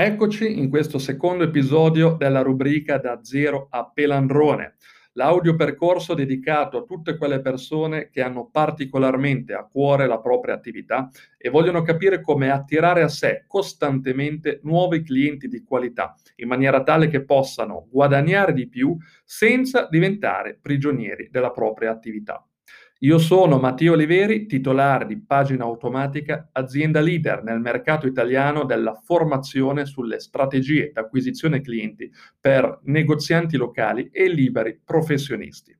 Eccoci in questo secondo episodio della rubrica Da Zero a Pelandrone, l'audio percorso dedicato a tutte quelle persone che hanno particolarmente a cuore la propria attività e vogliono capire come attirare a sé costantemente nuovi clienti di qualità, in maniera tale che possano guadagnare di più senza diventare prigionieri della propria attività. Io sono Matteo Oliveri, titolare di Pagina Automatica, azienda leader nel mercato italiano della formazione sulle strategie d'acquisizione clienti per negozianti locali e liberi professionisti.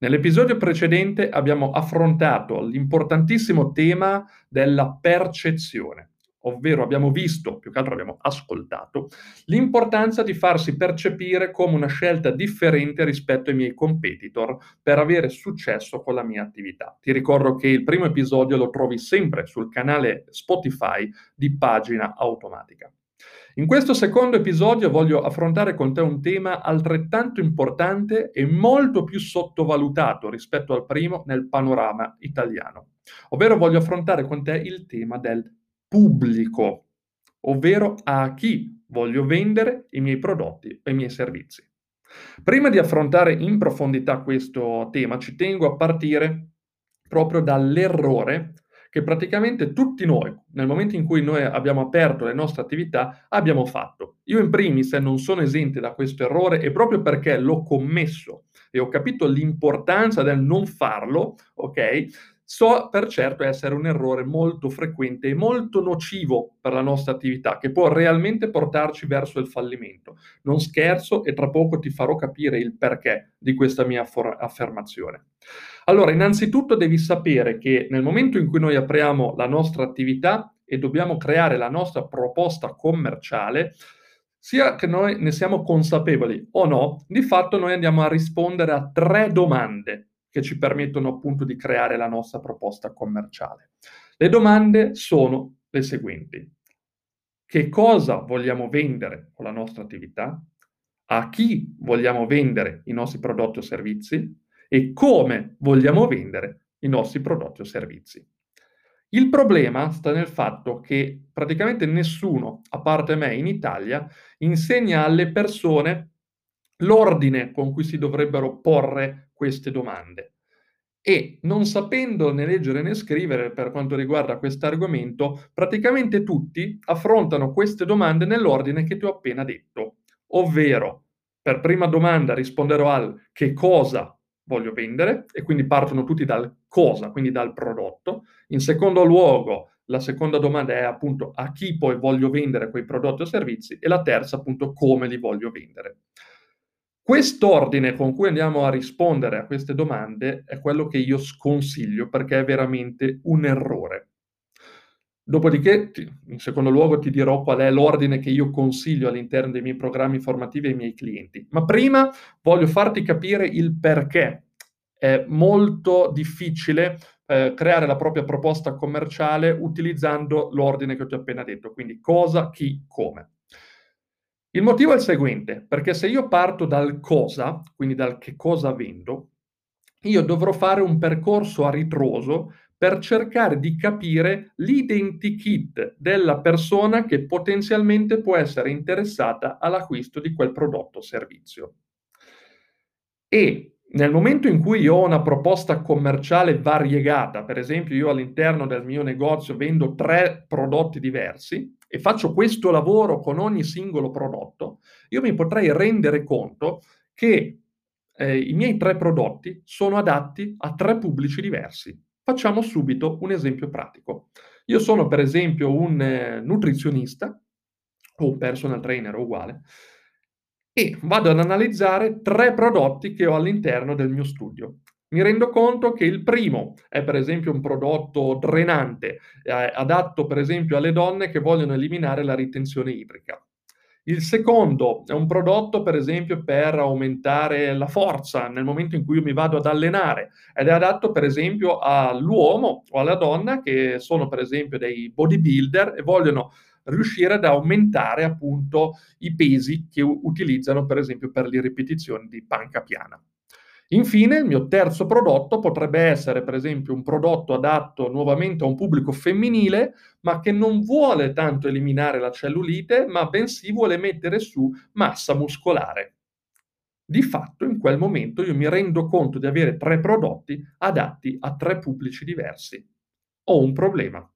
Nell'episodio precedente abbiamo affrontato l'importantissimo tema della percezione, ovvero abbiamo visto, più che altro abbiamo ascoltato, l'importanza di farsi percepire come una scelta differente rispetto ai miei competitor per avere successo con la mia attività. Ti ricordo che il primo episodio lo trovi sempre sul canale Spotify di Pagina Automatica. In questo secondo episodio voglio affrontare con te un tema altrettanto importante e molto più sottovalutato rispetto al primo nel panorama italiano, ovvero voglio affrontare con te il tema del pubblico, ovvero a chi voglio vendere i miei prodotti e i miei servizi. Prima di affrontare in profondità questo tema, ci tengo a partire proprio dall'errore che praticamente tutti noi, nel momento in cui noi abbiamo aperto le nostre attività, abbiamo fatto. Io in primis non sono esente da questo errore e proprio perché l'ho commesso e ho capito l'importanza del non farlo, ok? So per certo essere un errore molto frequente e molto nocivo per la nostra attività, che può realmente portarci verso il fallimento. Non scherzo e tra poco ti farò capire il perché di questa mia affermazione. Allora, innanzitutto devi sapere che nel momento in cui noi apriamo la nostra attività e dobbiamo creare la nostra proposta commerciale, sia che noi ne siamo consapevoli o no, di fatto noi andiamo a rispondere a tre domande che ci permettono appunto di creare la nostra proposta commerciale. Le domande sono le seguenti. Che cosa vogliamo vendere con la nostra attività? A chi vogliamo vendere i nostri prodotti o servizi? E come vogliamo vendere i nostri prodotti o servizi? Il problema sta nel fatto che praticamente nessuno, a parte me in Italia, insegna alle persone l'ordine con cui si dovrebbero porre queste domande. E non sapendo né leggere né scrivere per quanto riguarda questo argomento, praticamente tutti affrontano queste domande nell'ordine che ti ho appena detto, ovvero per prima domanda risponderò al che cosa voglio vendere, e quindi partono tutti dal cosa, quindi dal prodotto. In secondo luogo, la seconda domanda è appunto a chi poi voglio vendere quei prodotti o servizi, e la terza appunto come li voglio vendere. Quest'ordine con cui andiamo a rispondere a queste domande è quello che io sconsiglio perché è veramente un errore. Dopodiché, in secondo luogo, ti dirò qual è l'ordine che io consiglio all'interno dei miei programmi formativi ai miei clienti. Ma prima voglio farti capire il perché. È molto difficile creare la propria proposta commerciale utilizzando l'ordine che ti ho appena detto, quindi cosa, chi, come. Il motivo è il seguente, perché se io parto dal cosa, quindi dal che cosa vendo, io dovrò fare un percorso a ritroso per cercare di capire l'identikit della persona che potenzialmente può essere interessata all'acquisto di quel prodotto o servizio. E nel momento in cui io ho una proposta commerciale variegata, per esempio io all'interno del mio negozio vendo 3 prodotti diversi e faccio questo lavoro con ogni singolo prodotto, io mi potrei rendere conto che i miei 3 prodotti sono adatti a 3 pubblici diversi. Facciamo subito un esempio pratico. Io sono per esempio un nutrizionista o un personal trainer o uguale, e vado ad analizzare 3 prodotti che ho all'interno del mio studio. Mi rendo conto che il primo è per esempio un prodotto drenante, adatto per esempio alle donne che vogliono eliminare la ritenzione idrica. Il secondo è un prodotto per esempio per aumentare la forza nel momento in cui io mi vado ad allenare ed è adatto per esempio all'uomo o alla donna che sono per esempio dei bodybuilder e vogliono riuscire ad aumentare appunto i pesi che utilizzano per esempio per le ripetizioni di panca piana. Infine, il mio terzo prodotto potrebbe essere, per esempio, un prodotto adatto nuovamente a un pubblico femminile, ma che non vuole tanto eliminare la cellulite, ma bensì vuole mettere su massa muscolare. Di fatto, in quel momento, io mi rendo conto di avere 3 prodotti adatti a 3 pubblici diversi. Ho un problema.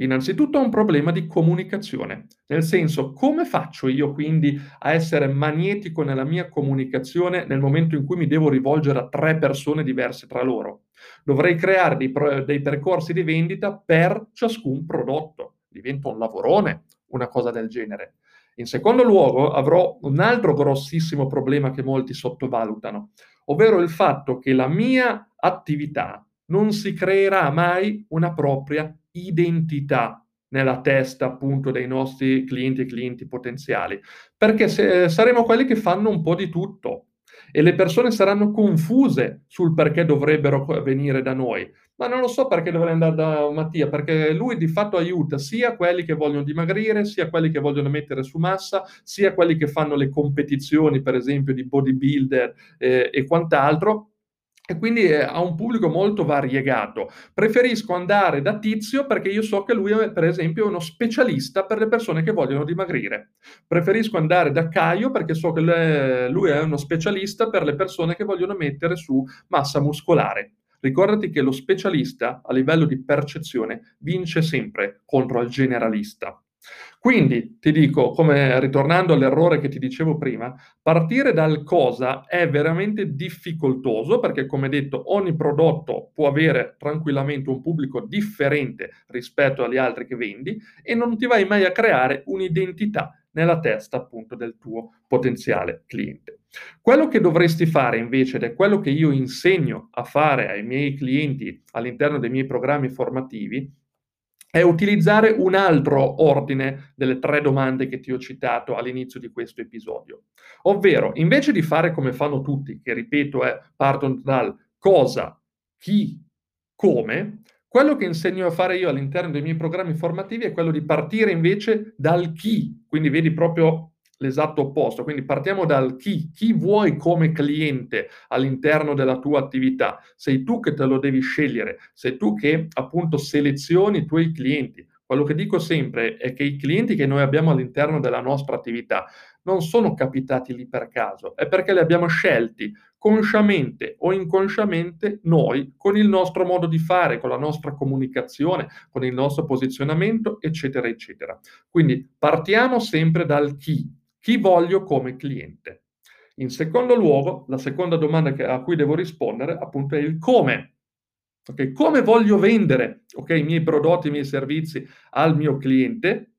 Innanzitutto ho un problema di comunicazione, nel senso, come faccio io quindi a essere magnetico nella mia comunicazione nel momento in cui mi devo rivolgere a 3 persone diverse tra loro? Dovrei creare dei percorsi di vendita per ciascun prodotto, divento un lavorone, una cosa del genere. In secondo luogo avrò un altro grossissimo problema che molti sottovalutano, ovvero il fatto che la mia attività non si creerà mai una propria identità nella testa appunto dei nostri clienti e clienti potenziali, perché saremo quelli che fanno un po' di tutto e le persone saranno confuse sul perché dovrebbero venire da noi. Ma non lo so perché dovrei andare da Mattia, perché lui di fatto aiuta sia quelli che vogliono dimagrire, sia quelli che vogliono mettere su massa, sia quelli che fanno le competizioni per esempio di bodybuilder e quant'altro. E quindi ha un pubblico molto variegato. Preferisco andare da Tizio perché io so che lui è, per esempio, uno specialista per le persone che vogliono dimagrire. Preferisco andare da Caio perché so che lui è uno specialista per le persone che vogliono mettere su massa muscolare. Ricordati che lo specialista, a livello di percezione, vince sempre contro il generalista. Quindi ti dico, come ritornando all'errore che ti dicevo prima, partire dal cosa è veramente difficoltoso perché, come detto, ogni prodotto può avere tranquillamente un pubblico differente rispetto agli altri che vendi e non ti vai mai a creare un'identità nella testa appunto del tuo potenziale cliente. Quello che dovresti fare invece, ed è quello che io insegno a fare ai miei clienti all'interno dei miei programmi formativi, è utilizzare un altro ordine delle 3 domande che ti ho citato all'inizio di questo episodio. Ovvero, invece di fare come fanno tutti, che ripeto partono dal cosa, chi, come, quello che insegno a fare io all'interno dei miei programmi formativi è quello di partire invece dal chi, quindi vedi proprio l'esatto opposto, quindi partiamo dal chi vuoi come cliente all'interno della tua attività, sei tu che te lo devi scegliere, sei tu che appunto selezioni i tuoi clienti. Quello che dico sempre è che i clienti che noi abbiamo all'interno della nostra attività non sono capitati lì per caso, è perché li abbiamo scelti consciamente o inconsciamente noi con il nostro modo di fare, con la nostra comunicazione, con il nostro posizionamento, eccetera, eccetera. Quindi partiamo sempre dal chi voglio come cliente. In secondo luogo, la seconda domanda a cui devo rispondere appunto è il come. Okay? Come voglio vendere i miei prodotti, i miei servizi al mio cliente?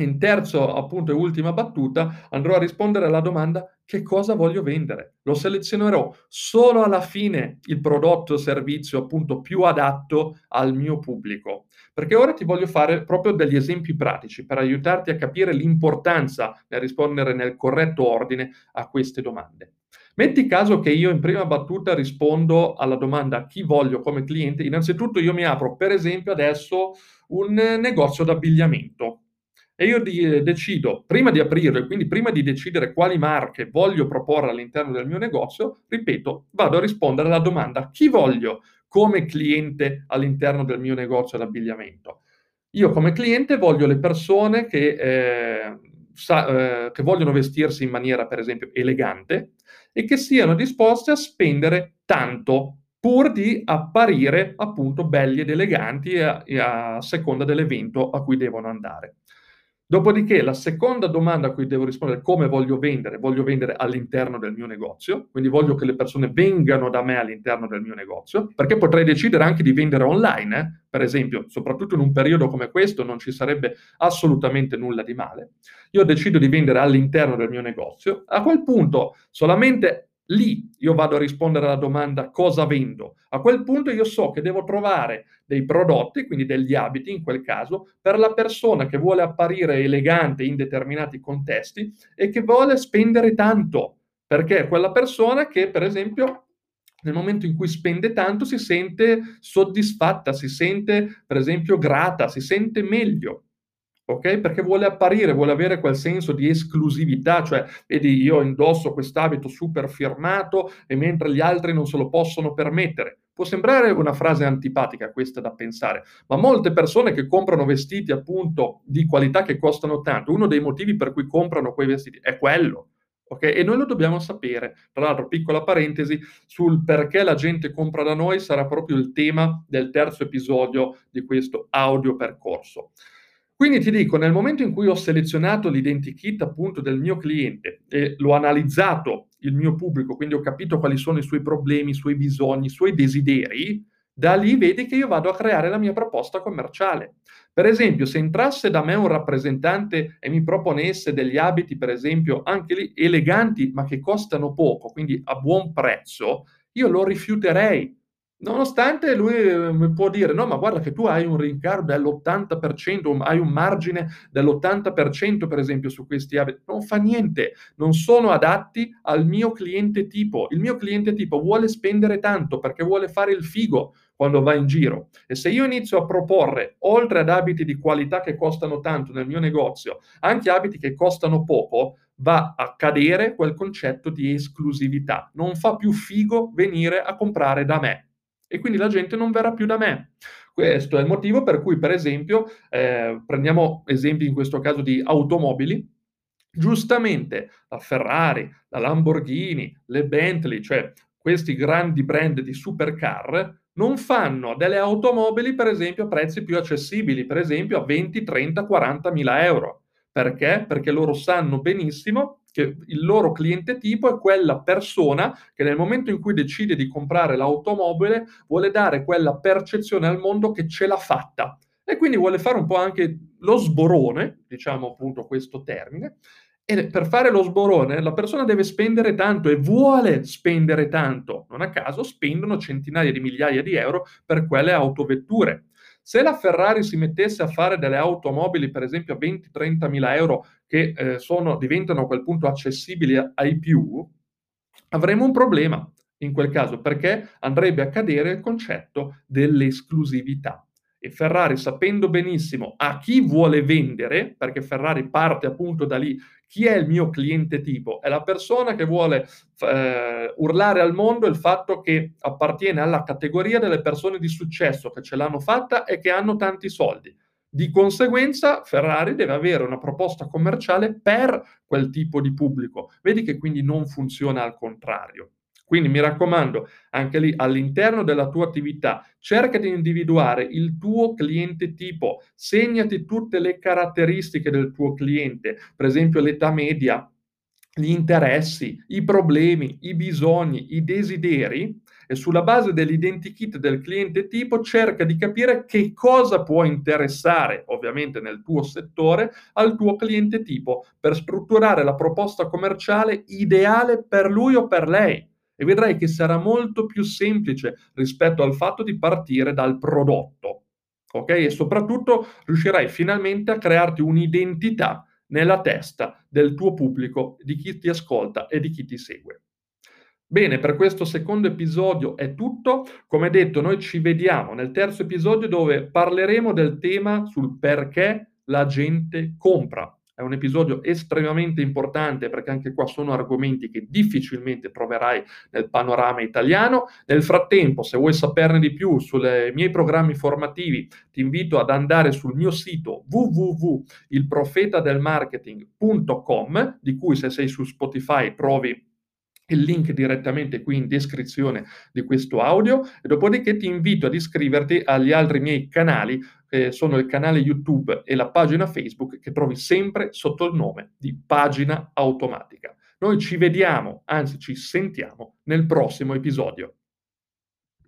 In terzo appunto e ultima battuta andrò a rispondere alla domanda che cosa voglio vendere. Lo selezionerò solo alla fine il prodotto o servizio appunto più adatto al mio pubblico. Perché ora ti voglio fare proprio degli esempi pratici per aiutarti a capire l'importanza nel rispondere nel corretto ordine a queste domande. Metti caso che io in prima battuta rispondo alla domanda chi voglio come cliente. Innanzitutto io mi apro per esempio adesso un negozio d'abbigliamento. E io decido, prima di aprirlo e quindi prima di decidere quali marche voglio proporre all'interno del mio negozio, ripeto, vado a rispondere alla domanda chi voglio come cliente all'interno del mio negozio d'abbigliamento. Io come cliente voglio le persone che vogliono vestirsi in maniera, per esempio, elegante e che siano disposte a spendere tanto pur di apparire appunto belli ed eleganti a seconda dell'evento a cui devono andare. Dopodiché la seconda domanda a cui devo rispondere è come voglio vendere all'interno del mio negozio, quindi voglio che le persone vengano da me all'interno del mio negozio, perché potrei decidere anche di vendere online, per esempio, soprattutto in un periodo come questo non ci sarebbe assolutamente nulla di male. Io decido di vendere all'interno del mio negozio, a quel punto solamente lì io vado a rispondere alla domanda cosa vendo. A quel punto io so che devo trovare dei prodotti, quindi degli abiti in quel caso, per la persona che vuole apparire elegante in determinati contesti e che vuole spendere tanto, perché è quella persona che, per esempio, nel momento in cui spende tanto si sente soddisfatta, si sente, per esempio, grata, si sente meglio. ok? Perché vuole apparire, vuole avere quel senso di esclusività, cioè vedi, io indosso quest'abito super firmato e mentre gli altri non se lo possono permettere. Può sembrare una frase antipatica questa da pensare, ma molte persone che comprano vestiti appunto di qualità che costano tanto, uno dei motivi per cui comprano quei vestiti è quello. Okay? E noi lo dobbiamo sapere. Tra l'altro, piccola parentesi, sul perché la gente compra da noi sarà proprio il tema del terzo episodio di questo audio percorso. Quindi ti dico, nel momento in cui ho selezionato l'identikit appunto del mio cliente e l'ho analizzato il mio pubblico, quindi ho capito quali sono i suoi problemi, i suoi bisogni, i suoi desideri, da lì vedi che io vado a creare la mia proposta commerciale. Per esempio, se entrasse da me un rappresentante e mi proponesse degli abiti, per esempio, anche lì eleganti, ma che costano poco, quindi a buon prezzo, io lo rifiuterei. Nonostante lui mi può dire, no, ma guarda che tu hai un rincaro dell'80%, hai un margine dell'80% per esempio su questi abiti, non fa niente, non sono adatti al mio cliente tipo. Il mio cliente tipo vuole spendere tanto perché vuole fare il figo quando va in giro, e se io inizio a proporre, oltre ad abiti di qualità che costano tanto nel mio negozio, anche abiti che costano poco, va a cadere quel concetto di esclusività. Non fa più figo venire a comprare da me. E quindi la gente non verrà più da me. Questo è il motivo per cui, per esempio, prendiamo esempi in questo caso di automobili, giustamente la Ferrari, la Lamborghini, le Bentley, cioè questi grandi brand di supercar, non fanno delle automobili, per esempio, a prezzi più accessibili, per esempio a 20, 30, 40 mila euro. Perché? Perché loro sanno benissimo che il loro cliente tipo è quella persona che nel momento in cui decide di comprare l'automobile vuole dare quella percezione al mondo che ce l'ha fatta, e quindi vuole fare un po' anche lo sborone, diciamo appunto questo termine, e per fare lo sborone la persona deve spendere tanto e vuole spendere tanto. Non a caso spendono centinaia di migliaia di euro per quelle autovetture. Se la Ferrari si mettesse a fare delle automobili, per esempio, a 20-30 mila euro, che diventano a quel punto accessibili ai più, avremmo un problema in quel caso, perché andrebbe a cadere il concetto dell'esclusività. E Ferrari, sapendo benissimo a chi vuole vendere, perché Ferrari parte appunto da lì, chi è il mio cliente tipo? È la persona che vuole urlare al mondo il fatto che appartiene alla categoria delle persone di successo, che ce l'hanno fatta e che hanno tanti soldi. Di conseguenza Ferrari deve avere una proposta commerciale per quel tipo di pubblico. Vedi che quindi non funziona al contrario. Quindi mi raccomando, anche lì all'interno della tua attività cerca di individuare il tuo cliente tipo, segnati tutte le caratteristiche del tuo cliente, per esempio l'età media, gli interessi, i problemi, i bisogni, i desideri, e sulla base dell'identikit del cliente tipo cerca di capire che cosa può interessare, ovviamente nel tuo settore, al tuo cliente tipo per strutturare la proposta commerciale ideale per lui o per lei. E vedrai che sarà molto più semplice rispetto al fatto di partire dal prodotto, ok? E soprattutto riuscirai finalmente a crearti un'identità nella testa del tuo pubblico, di chi ti ascolta e di chi ti segue. Bene, per questo secondo episodio è tutto. Come detto, noi ci vediamo nel terzo episodio, dove parleremo del tema sul perché la gente compra. È un episodio estremamente importante, perché anche qua sono argomenti che difficilmente troverai nel panorama italiano. Nel frattempo, se vuoi saperne di più sui miei programmi formativi, ti invito ad andare sul mio sito www.ilprofetadelmarketing.com, di cui, se sei su Spotify, trovi il link direttamente qui in descrizione di questo audio, e dopodiché ti invito ad iscriverti agli altri miei canali, che sono il canale YouTube e la pagina Facebook, che trovi sempre sotto il nome di Pagina Automatica. Noi ci vediamo, anzi ci sentiamo, nel prossimo episodio.